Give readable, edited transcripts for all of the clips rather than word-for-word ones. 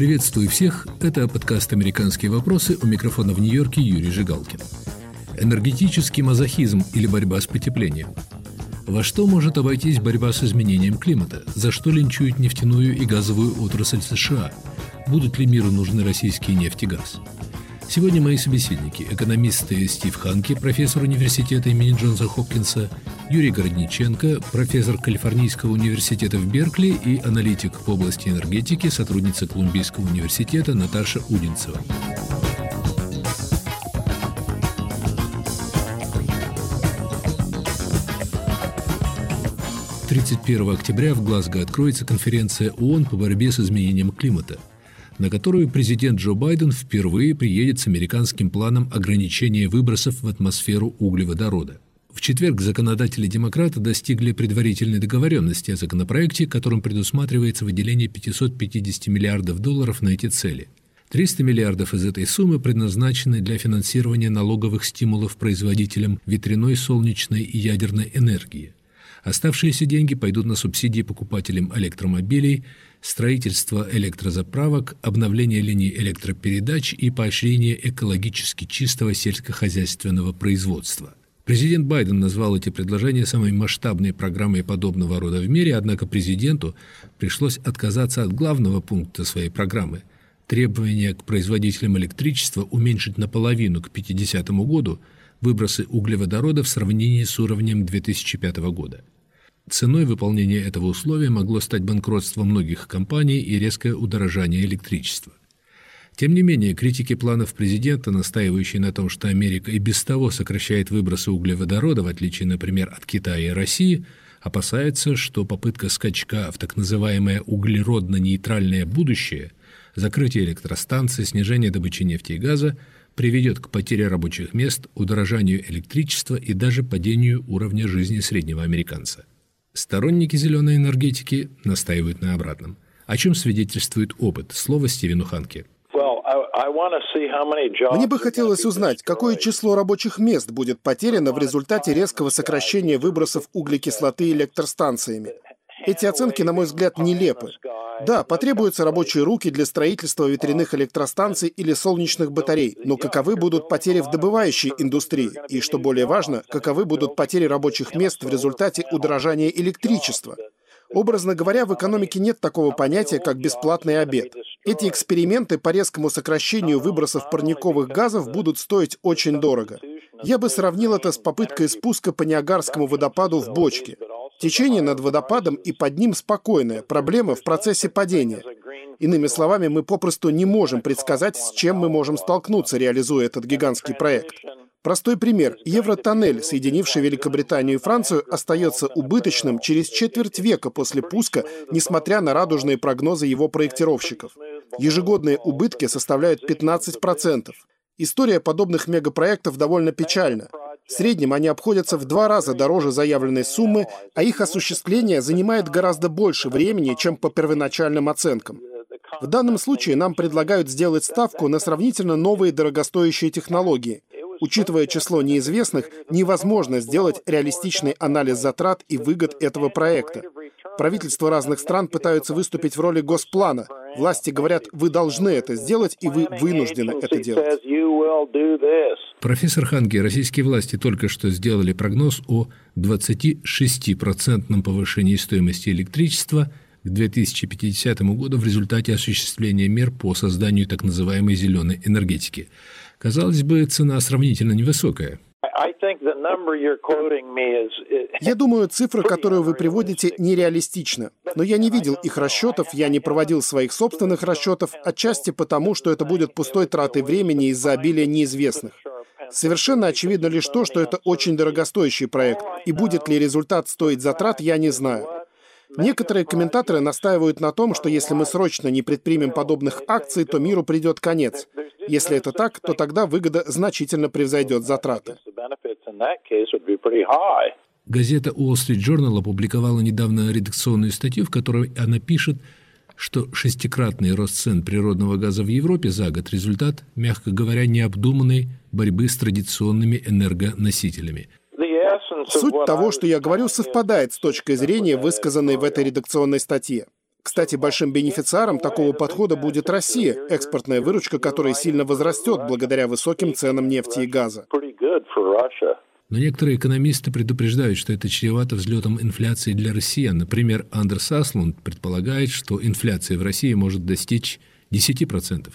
Приветствую всех. Это подкаст «Американские вопросы». У микрофона в Нью-Йорке Юрий Жигалкин. Энергетический мазохизм или борьба с потеплением. Во что может обойтись борьба с изменением климата? За что линчуют нефтяную и газовую отрасль США? Будут ли миру нужны российские нефть и газ? Сегодня мои собеседники – экономисты Стив Ханке, профессор университета имени Джонса Хопкинса, Юрий Городниченко, профессор Калифорнийского университета в Беркли и аналитик в области энергетики, сотрудница Колумбийского университета Наташа Удинцева. – 31 октября в Глазго откроется конференция ООН по борьбе с изменением климата, на которую президент Джо Байден впервые приедет с американским планом ограничения выбросов в атмосферу углеводорода. В четверг законодатели-демократы достигли предварительной договоренности о законопроекте, которым предусматривается выделение $550 миллиардов на эти цели. 300 миллиардов из этой суммы предназначены для финансирования налоговых стимулов производителям ветряной, солнечной и ядерной энергии. Оставшиеся деньги пойдут на субсидии покупателям электромобилей, строительство электрозаправок, обновление линий электропередач и поощрение экологически чистого сельскохозяйственного производства. Президент Байден назвал эти предложения самой масштабной программой подобного рода в мире, однако президенту пришлось отказаться от главного пункта своей программы – требования к производителям электричества уменьшить наполовину к 50 году выбросы углеводорода в сравнении с уровнем 2005 года. Ценой выполнения этого условия могло стать банкротство многих компаний и резкое удорожание электричества. Тем не менее, критики планов президента, настаивающие на том, что Америка и без того сокращает выбросы углеводорода, в отличие, например, от Китая и России, опасаются, что попытка скачка в так называемое углеродно-нейтральное будущее, закрытие электростанций, снижение добычи нефти и газа приведет к потере рабочих мест, удорожанию электричества и даже падению уровня жизни среднего американца. Сторонники зеленой энергетики настаивают на обратном, о чем свидетельствует опыт. Слово Стивену Ханке. Мне бы хотелось узнать, какое число рабочих мест будет потеряно в результате резкого сокращения выбросов углекислоты электростанциями. Эти оценки, на мой взгляд, нелепы. Да, потребуются рабочие руки для строительства ветряных электростанций или солнечных батарей, но каковы будут потери в добывающей индустрии? И, что более важно, каковы будут потери рабочих мест в результате удорожания электричества? Образно говоря, в экономике нет такого понятия, как бесплатный обед. Эти эксперименты по резкому сокращению выбросов парниковых газов будут стоить очень дорого. Я бы сравнил это с попыткой спуска по Ниагарскому водопаду в бочке. Течение над водопадом и под ним спокойное, проблемы в процессе падения. Иными словами, мы попросту не можем предсказать, с чем мы можем столкнуться, реализуя этот гигантский проект. Простой пример. Евротоннель, соединивший Великобританию и Францию, остается убыточным через четверть века после пуска, несмотря на радужные прогнозы его проектировщиков. Ежегодные убытки составляют 15%. История подобных мегапроектов довольно печальна. В среднем они обходятся в 2 раза дороже заявленной суммы, а их осуществление занимает гораздо больше времени, чем по первоначальным оценкам. В данном случае нам предлагают сделать ставку на сравнительно новые дорогостоящие технологии. Учитывая число неизвестных, невозможно сделать реалистичный анализ затрат и выгод этого проекта. Правительства разных стран пытаются выступить в роли госплана. Власти говорят, вы должны это сделать, и вы вынуждены это делать. Профессор Ханке, российские власти только что сделали прогноз о 26% повышении стоимости электричества к 2050 году в результате осуществления мер по созданию так называемой «зеленой энергетики». Казалось бы, цена сравнительно невысокая. Я думаю, цифра, которую вы приводите, нереалистична. Но я не видел их расчетов, я не проводил своих собственных расчетов, отчасти потому, что это будет пустой тратой времени из-за обилия неизвестных. Совершенно очевидно лишь то, что это очень дорогостоящий проект, и будет ли результат стоить затрат, я не знаю. Некоторые комментаторы настаивают на том, что если мы срочно не предпримем подобных акций, то миру придет конец. Если это так, то тогда выгода значительно превзойдет затраты. Газета Wall Street Journal опубликовала недавно редакционную статью, в которой она пишет, что 6-кратный рост цен природного газа в Европе за год – результат, мягко говоря, необдуманной борьбы с традиционными энергоносителями. Суть того, что я говорю, совпадает с точкой зрения, высказанной в этой редакционной статье. Кстати, большим бенефициаром такого подхода будет Россия, экспортная выручка которой сильно возрастет благодаря высоким ценам нефти и газа. Но некоторые экономисты предупреждают, что это чревато взлетом инфляции для россиян. Например, Андерс Ослунд предполагает, что инфляция в России может достичь 10%.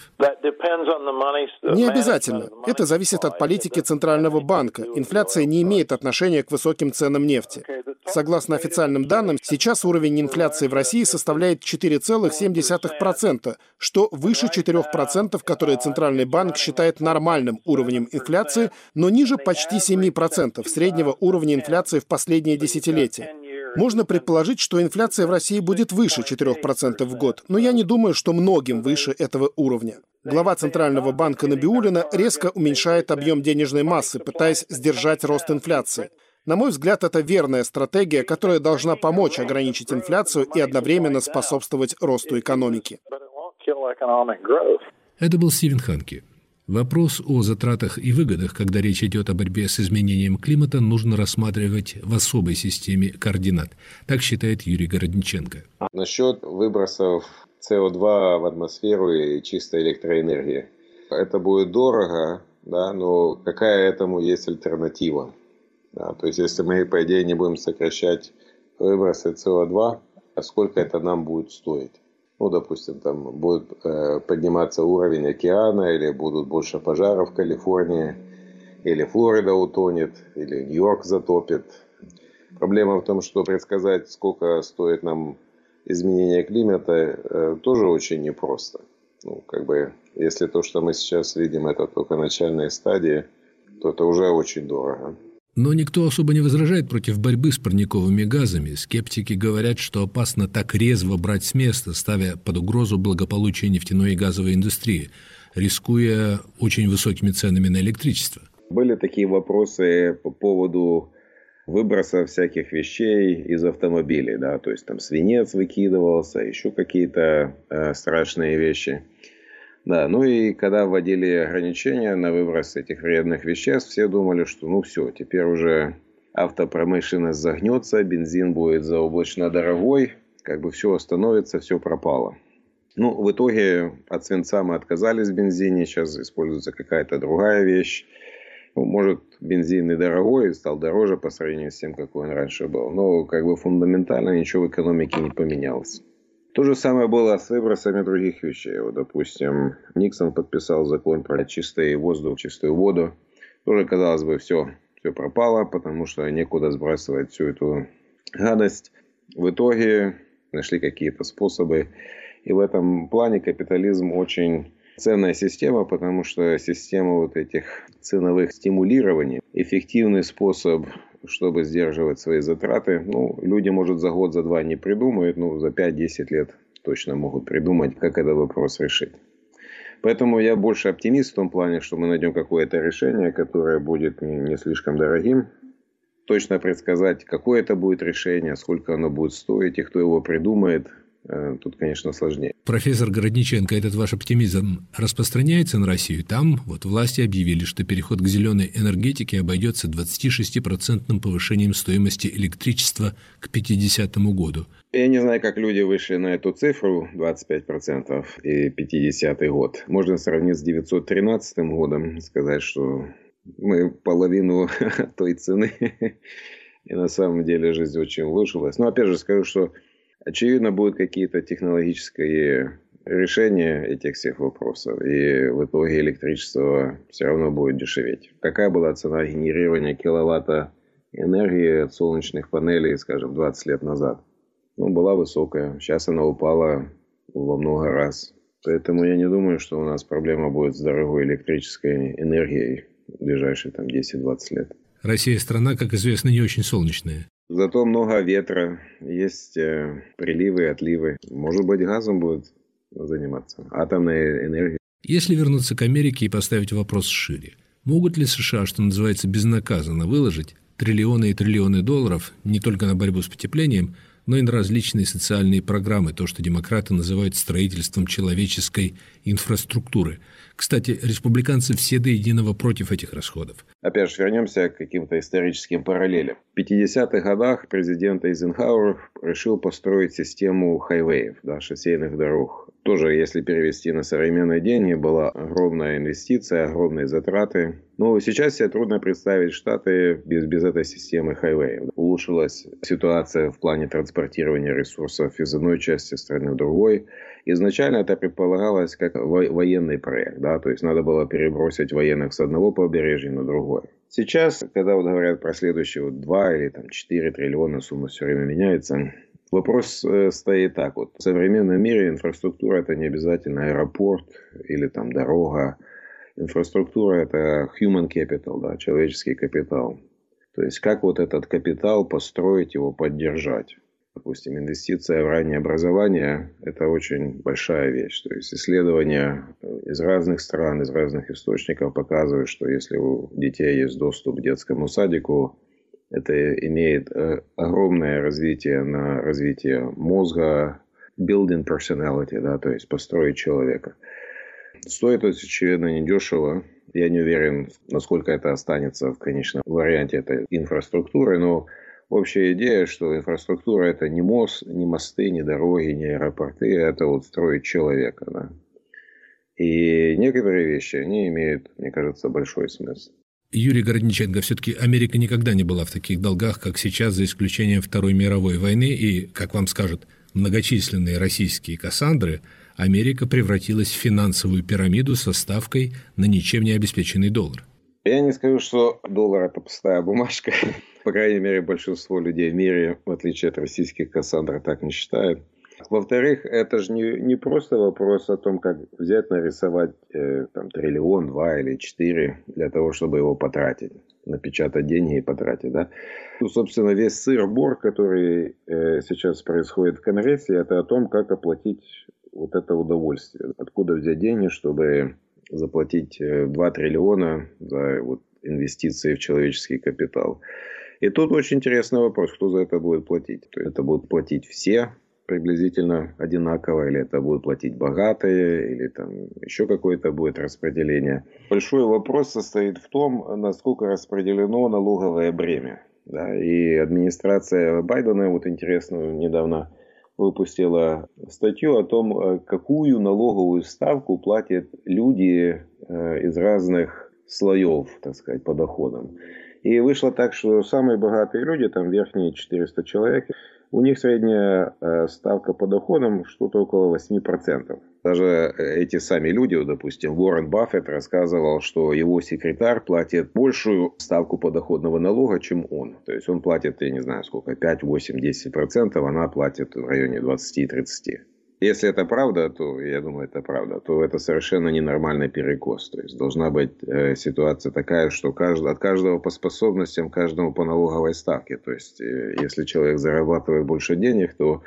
Не обязательно. Это зависит от политики Центрального банка. Инфляция не имеет отношения к высоким ценам нефти. Согласно официальным данным, сейчас уровень инфляции в России составляет 4,7%, что выше 4%, которые Центральный банк считает нормальным уровнем инфляции, но ниже почти 7% среднего уровня инфляции в последние десятилетия. Можно предположить, что инфляция в России будет выше 4% в год, но я не думаю, что многим выше этого уровня. Глава Центрального банка Набиуллина резко уменьшает объем денежной массы, пытаясь сдержать рост инфляции. На мой взгляд, это верная стратегия, которая должна помочь ограничить инфляцию и одновременно способствовать росту экономики. Это был Стивен Ханке. Вопрос о затратах и выгодах, когда речь идет о борьбе с изменением климата, нужно рассматривать в особой системе координат. Так считает Юрий Городниченко. Насчет выбросов СО2 в атмосферу и чистой электроэнергии. Это будет дорого, да, но какая этому есть альтернатива? Да, то есть, если мы, по идее, не будем сокращать выбросы СО2, а сколько это нам будет стоить? Ну, допустим, там будет подниматься уровень океана, или будут больше пожаров в Калифорнии, или Флорида утонет, или Нью-Йорк затопит. Проблема в том, что предсказать, сколько стоит нам изменение климата, тоже очень непросто. Ну, как бы, если то, что мы сейчас видим, это только начальные стадии, то это уже очень дорого. Но никто особо не возражает против борьбы с парниковыми газами. Скептики говорят, что опасно так резво брать с места, ставя под угрозу благополучие нефтяной и газовой индустрии, рискуя очень высокими ценами на электричество. Были такие вопросы по поводу выброса всяких вещей из автомобилей. Да? То есть там свинец выкидывался, еще какие-то страшные вещи. Да, ну и когда вводили ограничения на выброс этих вредных веществ, все думали, что ну все, теперь уже автопромышленность загнется, бензин будет заоблачно дорогой, как бы все остановится, все пропало. Ну, в итоге от свинца мы отказались в бензине, сейчас используется какая-то другая вещь. Ну, может, бензин и дорогой, стал дороже по сравнению с тем, какой он раньше был, но как бы фундаментально ничего в экономике не поменялось. То же самое было с выбросами других вещей. Вот, допустим, Никсон подписал закон про чистый воздух, чистую воду. Тоже, казалось бы, все пропало, потому что некуда сбрасывать всю эту гадость. В итоге нашли какие-то способы. И в этом плане капитализм очень ценная система, потому что система вот этих ценовых стимулирований, эффективный способ, чтобы сдерживать свои затраты. Ну, люди, может, за год, за два не придумают, но за 5-10 лет точно могут придумать, как этот вопрос решить. Поэтому я больше оптимист в том плане, что мы найдем какое-то решение, которое будет не слишком дорогим. Точно предсказать, какое это будет решение, сколько оно будет стоить и кто его придумает, тут, конечно, сложнее. Профессор Городниченко, этот ваш оптимизм распространяется на Россию? Там вот власти объявили, что переход к зеленой энергетике обойдется 26% повышением стоимости электричества к 50 году. Я не знаю, как люди вышли на эту цифру, 25% и 50 год. Можно сравнить с 913 годом, сказать, что мы половину той цены, и на самом деле жизнь очень улучшилась. Но опять же скажу, что очевидно, будут какие-то технологические решения этих всех вопросов. И в итоге электричество все равно будет дешеветь. Какая была цена генерирования киловатта энергии от солнечных панелей, скажем, 20 лет назад? Ну, была высокая. Сейчас она упала во много раз. Поэтому я не думаю, что у нас проблема будет с дорогой электрической энергией в ближайшие там, 10-20 лет. Россия страна, как известно, не очень солнечная. Зато много ветра, есть приливы, отливы. Может быть, газом будет заниматься, атомной энергией. Если вернуться к Америке и поставить вопрос шире, могут ли США, что называется, безнаказанно выложить триллионы и триллионы долларов не только на борьбу с потеплением, но и на различные социальные программы, то, что демократы называют строительством человеческой инфраструктуры, Кстати, республиканцы все до единого против этих расходов. Опять же, вернемся к каким-то историческим параллелям. В 50-х годах президент Эйзенхауэр решил построить систему хайвеев, шоссейных дорог. Тоже, если перевести на современные деньги, была огромная инвестиция, огромные затраты. Но сейчас себе трудно представить Штаты без этой системы хайвеев. Улучшилась ситуация в плане транспортирования ресурсов из одной части страны в другой. Изначально это предполагалось как военный проект, то есть надо было перебросить военных с одного побережья на другое. Сейчас, когда говорят про следующие 2 или 4 триллиона, сумма все время меняется. Вопрос стоит так. В современном мире инфраструктура – это не обязательно аэропорт или дорога. Инфраструктура – это human capital, человеческий капитал. То есть, как этот капитал построить, его поддержать. Допустим, инвестиция в раннее образование – это очень большая вещь. То есть, исследования из разных стран, из разных источников показывают, что если у детей есть доступ к детскому садику, это имеет огромное развитие на развитие мозга, building personality, то есть построить человека. Стоит это, очевидно, недешево. Я не уверен, насколько это останется в конечном варианте этой инфраструктуры, но общая идея, что инфраструктура – это не мост, не мосты, не дороги, не аэропорты, это строить человека. И некоторые вещи, они имеют, мне кажется, большой смысл. Юрий Городниченко, все-таки Америка никогда не была в таких долгах, как сейчас, за исключением Второй мировой войны, и, как вам скажут многочисленные российские Кассандры, Америка превратилась в финансовую пирамиду со ставкой на ничем не обеспеченный доллар. Я не скажу, что доллар – это пустая бумажка. По крайней мере, большинство людей в мире, в отличие от российских Кассандр, так не считают. Во-вторых, это же не просто вопрос о том, как взять, нарисовать триллион, 2 или 4 для того, чтобы его потратить. Напечатать деньги и потратить. Ну, собственно, весь сыр-бор, который сейчас происходит в Конгрессе, это о том, как оплатить это удовольствие. Откуда взять деньги, чтобы заплатить 2 триллиона за инвестиции в человеческий капитал. И тут очень интересный вопрос, кто за это будет платить. Это будут платить все приблизительно одинаково, или это будут платить богатые, или еще какое-то будет распределение. Большой вопрос состоит в том, насколько распределено налоговое бремя. И администрация Байдена, интересно, недавно выпустила статью о том, какую налоговую ставку платят люди из разных слоев, по доходам. И вышло так, что самые богатые люди, верхние 400 человек, у них средняя ставка по доходам что-то около 8%. Даже эти сами люди, допустим, Уоррен Баффет рассказывал, что его секретарь платит большую ставку подоходного налога, чем он. То есть он платит, я не знаю сколько, 5, 8, 10%, она платит в районе 20-30%. Если это правда, то, я думаю, это правда, то это совершенно ненормальный перекос. То есть должна быть ситуация такая, что от каждого по способностям, каждому по налоговой ставке. То есть если человек зарабатывает больше денег, то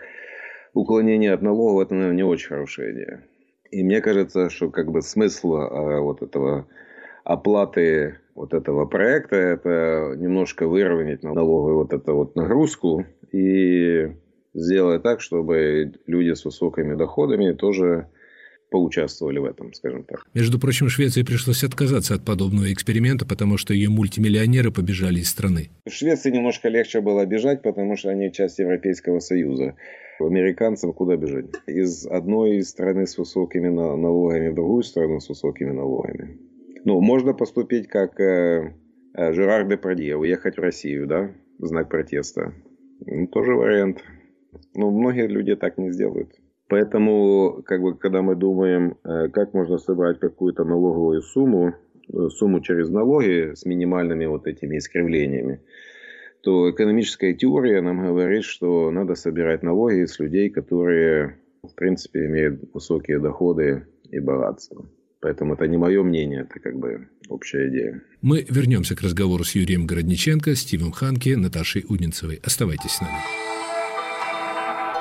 уклонение от налогов – это, наверное, не очень хорошая идея. И мне кажется, что смысл этого оплаты этого проекта – это немножко выровнять налоговую нагрузку и сделать так, чтобы люди с высокими доходами тоже поучаствовали в этом, скажем так. Между прочим, Швеции пришлось отказаться от подобного эксперимента, потому что ее мультимиллионеры побежали из страны. В Швеции немножко легче было бежать, потому что они часть Европейского Союза. Американцам куда бежать? Из одной страны с высокими налогами в другую страну с высокими налогами. Можно поступить как Жерар Депрадье, уехать в Россию, в знак протеста. Тоже вариант. Но многие люди так не сделают. Поэтому, когда мы думаем, как можно собрать какую-то налоговую сумму через налоги с минимальными этими искривлениями, то экономическая теория нам говорит, что надо собирать налоги с людей, которые, в принципе, имеют высокие доходы и богатство. Поэтому это не мое мнение, это общая идея. Мы вернемся к разговору с Юрием Городниченко, Стивом Ханке, Наташей Удинцевой. Оставайтесь с нами.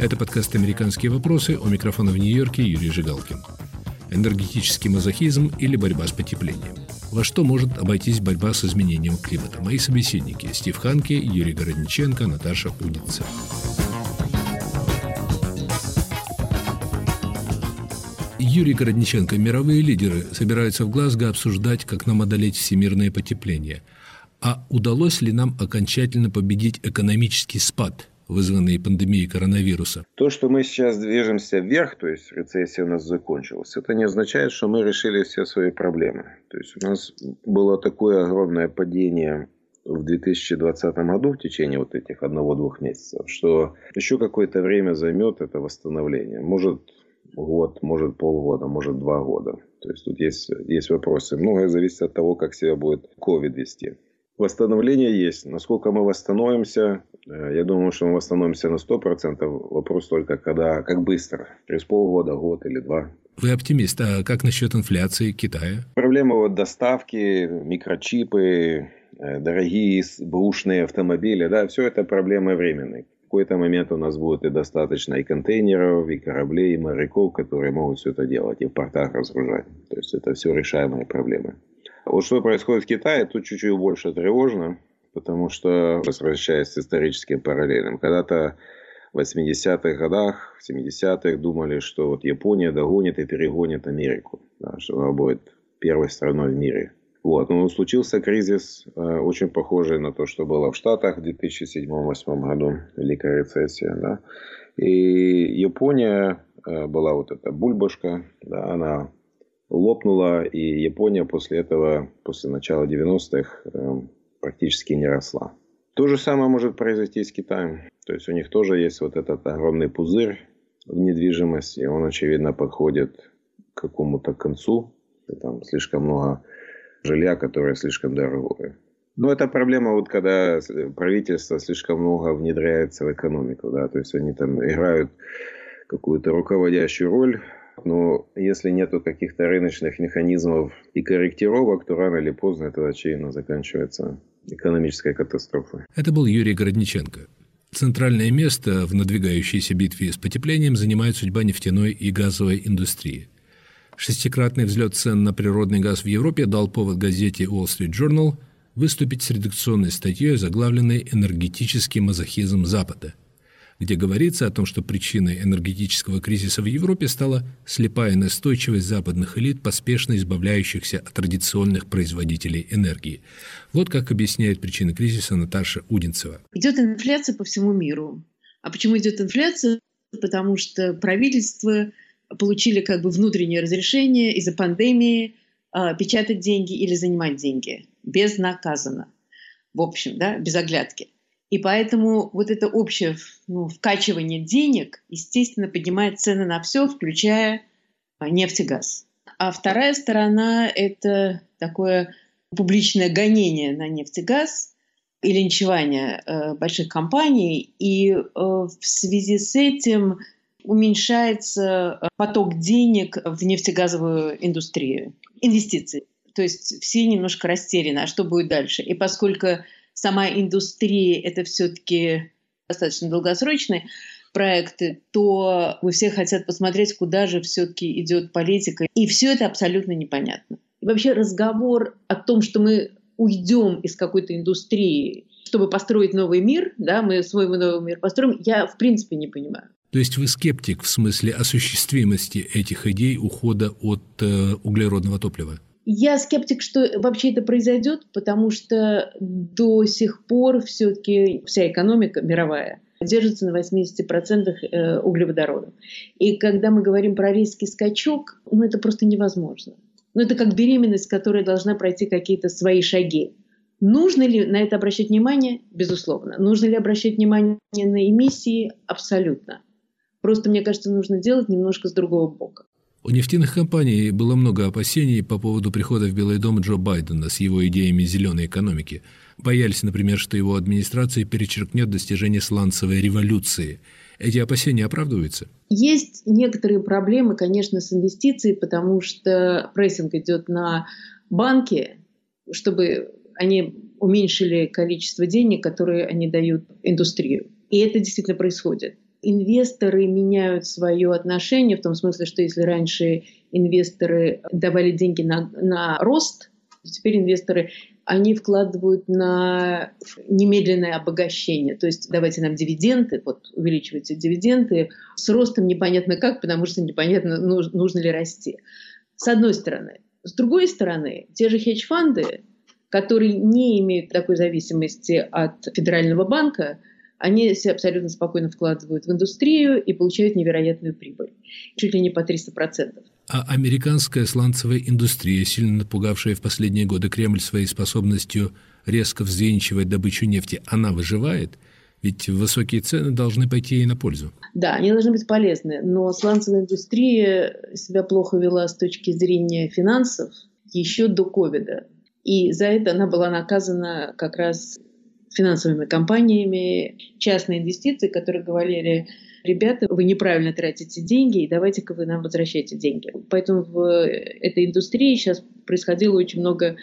Это подкаст «Американские вопросы». У микрофона в Нью-Йорке Юрий Жигалкин. Энергетический мазохизм или борьба с потеплением. Во что может обойтись борьба с изменением климата? Мои собеседники – Стив Ханке, Юрий Городниченко, Наташа Удинцева. Юрий Городниченко. Мировые лидеры собираются в Глазго обсуждать, как нам одолеть всемирное потепление. А удалось ли нам окончательно победить экономический спад, вызванные пандемией коронавируса? То, что мы сейчас движемся вверх, то есть рецессия у нас закончилась, это не означает, что мы решили все свои проблемы. То есть у нас было такое огромное падение в 2020 году в течение вот этих 1-2 месяцев, что еще какое-то время займет это восстановление. Может год, может полгода, может 2 года. То есть тут есть вопросы. Многое зависит от того, как себя будет COVID вести. Восстановление есть. Насколько мы восстановимся, я думаю, что мы восстановимся на 100%. Вопрос только когда, как быстро. Через полгода, год или 2. Вы оптимист. А как насчет инфляции Китая? Проблема вот доставки, микрочипы, дорогие бэушные автомобили. Да, все это проблемы временные. В какой-то момент у нас будет и достаточно и контейнеров, и кораблей, и моряков, которые могут все это делать, и в портах разгружать. То есть это все решаемые проблемы. Вот что происходит в Китае, тут чуть-чуть больше тревожно, потому что, возвращаясь к историческим параллелям, когда-то в 80-х годах, в 70-х думали, что вот Япония догонит и перегонит Америку, да, что она будет первой страной в мире. Вот. Но случился кризис, очень похожий на то, что было в Штатах в 2007-2008 году, Великая рецессия. Да. И Япония, была вот эта бульбашка, да, она лопнула, и Япония после этого, после начала 90-х, практически не росла. То же самое может произойти с Китаем. То есть у них тоже есть вот этот огромный пузырь в недвижимости. Он, очевидно, подходит к какому-то концу. Там слишком много жилья, которое слишком дорогое. Но это проблема, вот когда правительство слишком много внедряется в экономику. Да? То есть они там играют какую-то руководящую роль. Но если нету каких-то рыночных механизмов и корректировок, то рано или поздно это очевидно заканчивается экономической катастрофой. Это был Юрий Городниченко. Центральное место в надвигающейся битве с потеплением занимает судьба нефтяной и газовой индустрии. Шестикратный взлет цен на природный газ в Европе дал повод газете Wall Street Journal выступить с редакционной статьей, заглавленной «Энергетический мазохизм Запада», где говорится о том, что причиной энергетического кризиса в Европе стала слепая настойчивость западных элит, поспешно избавляющихся от традиционных производителей энергии. Вот как объясняет причины кризиса Наташа Удинцева. Идет инфляция по всему миру. А почему идет инфляция? Потому что правительства получили как бы внутреннее разрешение из-за пандемии печатать деньги или занимать деньги безнаказанно. В общем, да, без оглядки. И поэтому вот это общее вкачивание денег, естественно, поднимает цены на все, включая нефть и газ. А вторая сторона – это такое публичное гонение на нефть и газ и линчевание больших компаний. И в связи с этим уменьшается поток денег в нефтегазовую индустрию, инвестиции. То есть все немножко растеряны, а что будет дальше? И поскольку сама индустрия — это все-таки достаточно долгосрочные проекты, то все хотят посмотреть, куда же все-таки идет политика. И все это абсолютно непонятно. И вообще разговор о том, что мы уйдем из какой-то индустрии, чтобы построить новый мир, да, мы свой новый мир построим, я в принципе не понимаю. То есть вы скептик в смысле осуществимости этих идей ухода от углеродного топлива? Я скептик, что вообще это произойдет, потому что до сих пор все-таки вся экономика мировая держится на 80% углеводородов. И когда мы говорим про резкий скачок, это просто невозможно. Это как беременность, которая должна пройти какие-то свои шаги. Нужно ли на это обращать внимание? Безусловно. Нужно ли обращать внимание на эмиссии? Абсолютно. Просто, мне кажется, нужно делать немножко с другого бока. У нефтяных компаний было много опасений по поводу прихода в Белый дом Джо Байдена с его идеями зеленой экономики. Боялись, например, что его администрация перечеркнет достижение сланцевой революции. Эти опасения оправдываются? Есть некоторые проблемы, конечно, с инвестицией, потому что прессинг идет на банки, чтобы они уменьшили количество денег, которые они дают индустрию. И это действительно происходит. Инвесторы меняют свое отношение в том смысле, что если раньше инвесторы давали деньги на рост, теперь инвесторы они вкладывают на немедленное обогащение. То есть давайте нам дивиденды, вот увеличивайте дивиденды. С ростом непонятно как, потому что непонятно, нужно ли расти. С одной стороны. С другой стороны, те же хедж-фонды, которые не имеют такой зависимости от федерального банка, они все абсолютно спокойно вкладывают в индустрию и получают невероятную прибыль. Чуть ли не по 300%. А американская сланцевая индустрия, сильно напугавшая в последние годы Кремль своей способностью резко взвинчивать добычу нефти, она выживает? Ведь высокие цены должны пойти ей на пользу. Да, они должны быть полезны. Но сланцевая индустрия себя плохо вела с точки зрения финансов еще до ковида. И за это она была наказана как раз финансовыми компаниями, частные инвестиции, которые говорили: ребята, вы неправильно тратите деньги, и давайте-ка вы нам возвращаете деньги. Поэтому в этой индустрии сейчас происходило очень много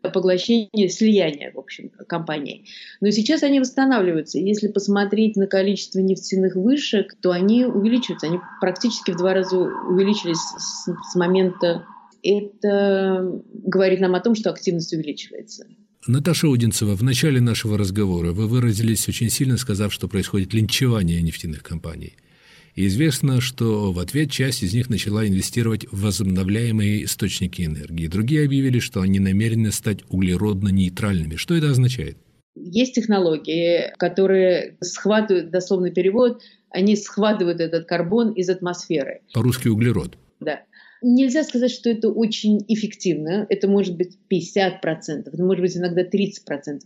поглощения, слияния, в общем, компаний. Но сейчас они восстанавливаются. Если посмотреть на количество нефтяных вышек, то они увеличиваются. Они практически в 2 раза увеличились с момента. Это говорит нам о том, что активность увеличивается. Наташа Удинцева, в начале нашего разговора вы выразились очень сильно, сказав, что происходит линчевание нефтяных компаний. И известно, что в ответ часть из них начала инвестировать в возобновляемые источники энергии. Другие объявили, что они намерены стать углеродно-нейтральными. Что это означает? Есть технологии, которые схватывают, дословный перевод, они схватывают этот карбон из атмосферы. По-русски углерод. Да. Нельзя сказать, что это очень эффективно. Это может быть 50%, может быть иногда 30%,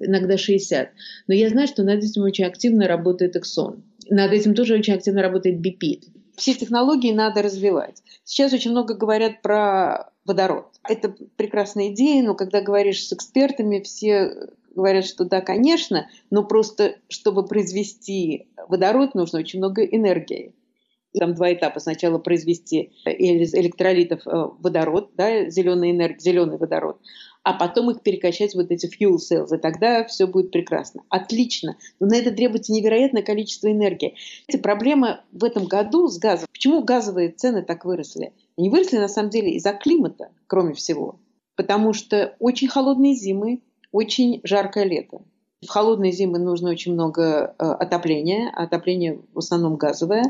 иногда 60%. Но я знаю, что над этим очень активно работает Exxon. Над этим тоже очень активно работает BP. Все технологии надо развивать. Сейчас очень много говорят про водород. Это прекрасная идея, но когда говоришь с экспертами, все говорят, что да, конечно, но просто чтобы произвести водород, нужно очень много энергии. Там 2 этапа. Сначала произвести из электролитов водород, да, зеленый водород, а потом их перекачать в вот эти fuel cells, и тогда все будет прекрасно. Отлично. Но на это требуется невероятное количество энергии. Эта проблема в этом году с газом. Почему газовые цены так выросли? Они выросли, на самом деле, из-за климата, кроме всего. Потому что очень холодные зимы, очень жаркое лето. В холодные зимы нужно очень много отопления, а отопление в основном газовое.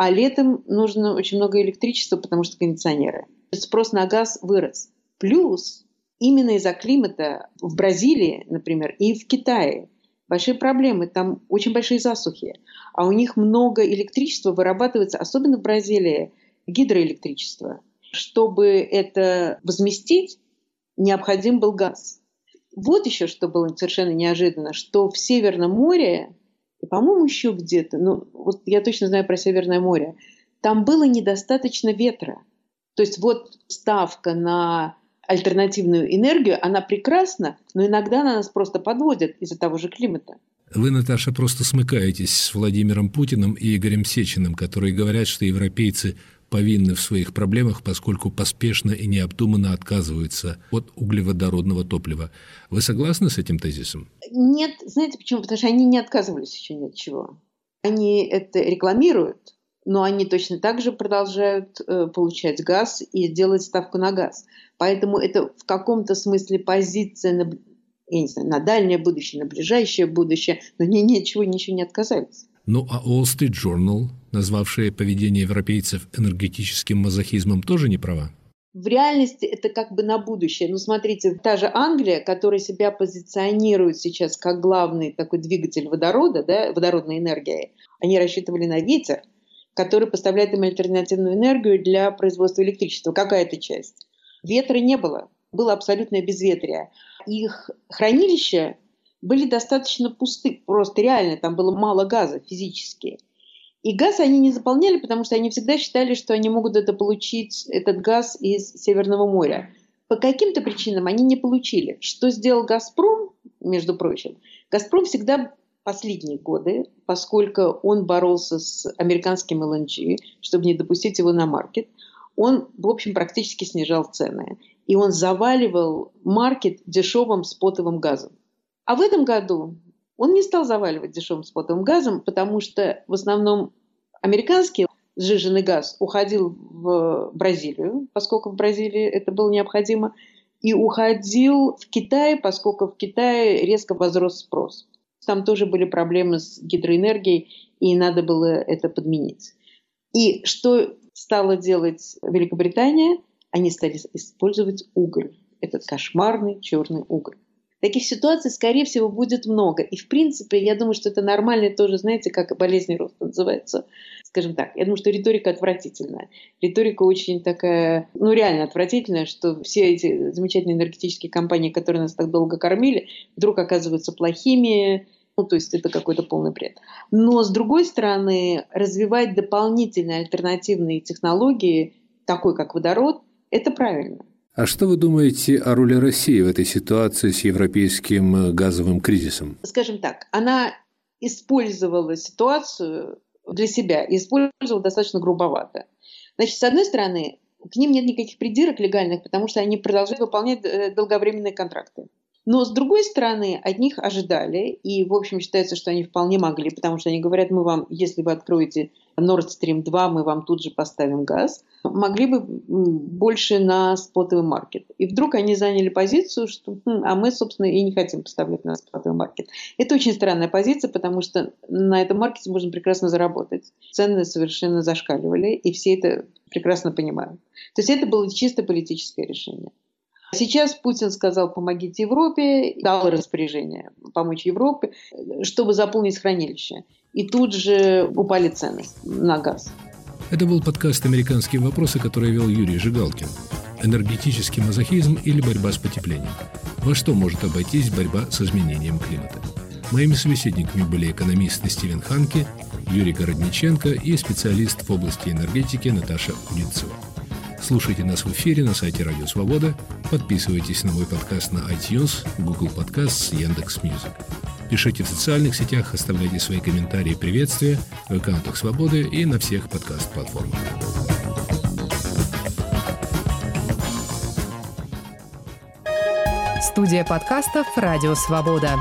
А летом нужно очень много электричества, потому что кондиционеры. Спрос на газ вырос. Плюс именно из-за климата в Бразилии, например, и в Китае большие проблемы. Там очень большие засухи. А у них много электричества вырабатывается, особенно в Бразилии, гидроэлектричество. Чтобы это возместить, необходим был газ. Вот еще что было совершенно неожиданно, что в Северном море, и, по-моему, еще где-то, вот я точно знаю про Северное море, там было недостаточно ветра. То есть вот ставка на альтернативную энергию, она прекрасна, но иногда она нас просто подводит из-за того же климата. Вы, Наташа, просто смыкаетесь с Владимиром Путиным и Игорем Сечиным, которые говорят, что европейцы повинны в своих проблемах, поскольку поспешно и необдуманно отказываются от углеводородного топлива. Вы согласны с этим тезисом? Нет. Знаете почему? Потому что они не отказывались еще ни от чего. Они это рекламируют, но они точно так же продолжают получать газ и делать ставку на газ. Поэтому это в каком-то смысле позиция на, я не знаю, на дальнее будущее, на ближайшее будущее, но они ни от чего ничего не отказались. Ну, а Wall Street Journal, назвавшая поведение европейцев энергетическим мазохизмом, тоже не права? В реальности это как бы на будущее. Ну, смотрите, та же Англия, которая себя позиционирует сейчас как главный такой двигатель водорода, да, водородной энергии, они рассчитывали на ветер, который поставляет им альтернативную энергию для производства электричества. Какая-то часть. Ветра не было. Было абсолютное безветрие. Их хранилища были достаточно пусты, просто реально, там было мало газа физически. И газ они не заполняли, потому что они всегда считали, что они могут это получить, этот газ из Северного моря. По каким-то причинам они не получили. Что сделал «Газпром», между прочим? «Газпром» всегда последние годы, поскольку он боролся с американским LNG, чтобы не допустить его на маркет, он, в общем, практически снижал цены. И он заваливал маркет дешевым спотовым газом. А в этом году он не стал заваливать дешевым спотовым газом, потому что в основном американский сжиженный газ уходил в Бразилию, поскольку в Бразилии это было необходимо, и уходил в Китай, поскольку в Китае резко возрос спрос. Там тоже были проблемы с гидроэнергией, и надо было это подменить. И что стала делать Великобритания? Они стали использовать уголь, этот кошмарный черный уголь. Таких ситуаций, скорее всего, будет много. И, в принципе, я думаю, что это нормально тоже, знаете, как болезнь роста называется. Скажем так, я думаю, что риторика отвратительная. Риторика очень такая, ну, реально отвратительная, что все эти замечательные энергетические компании, которые нас так долго кормили, вдруг оказываются плохими. Ну, то есть это какой-то полный бред. Но, с другой стороны, развивать дополнительные альтернативные технологии, такой как водород, это правильно. А что вы думаете о роли России в этой ситуации с европейским газовым кризисом? Скажем так, она использовала ситуацию для себя и использовала достаточно грубовато. Значит, с одной стороны, к ним нет никаких придирок легальных, потому что они продолжают выполнять долговременные контракты. Но, с другой стороны, от них ожидали, и, в общем, считается, что они вполне могли, потому что они говорят, мы вам, если вы откроете Nord Stream 2, мы вам тут же поставим газ, могли бы больше на спотовый маркет. И вдруг они заняли позицию, что а мы, собственно, и не хотим поставлять на спотовый маркет. Это очень странная позиция, потому что на этом маркете можно прекрасно заработать. Цены совершенно зашкаливали, и все это прекрасно понимают. То есть это было чисто политическое решение. Сейчас Путин сказал «помогите Европе», дал распоряжение помочь Европе, чтобы заполнить хранилище. И тут же упали цены на газ. Это был подкаст «Американские вопросы», который вел Юрий Жигалкин. Энергетический мазохизм или борьба с потеплением? Во что может обойтись борьба с изменением климата? Моими собеседниками были экономисты Стивен Ханке, Юрий Городниченко и специалист в области энергетики Наташа Удинцева. Слушайте нас в эфире на сайте Радио Свобода. Подписывайтесь на мой подкаст на iTunes, Google Podcasts, Яндекс.Мьюзик. Пишите в социальных сетях, оставляйте свои комментарии и приветствия в аккаунтах Свободы и на всех подкаст-платформах. Студия подкастов Радио Свобода.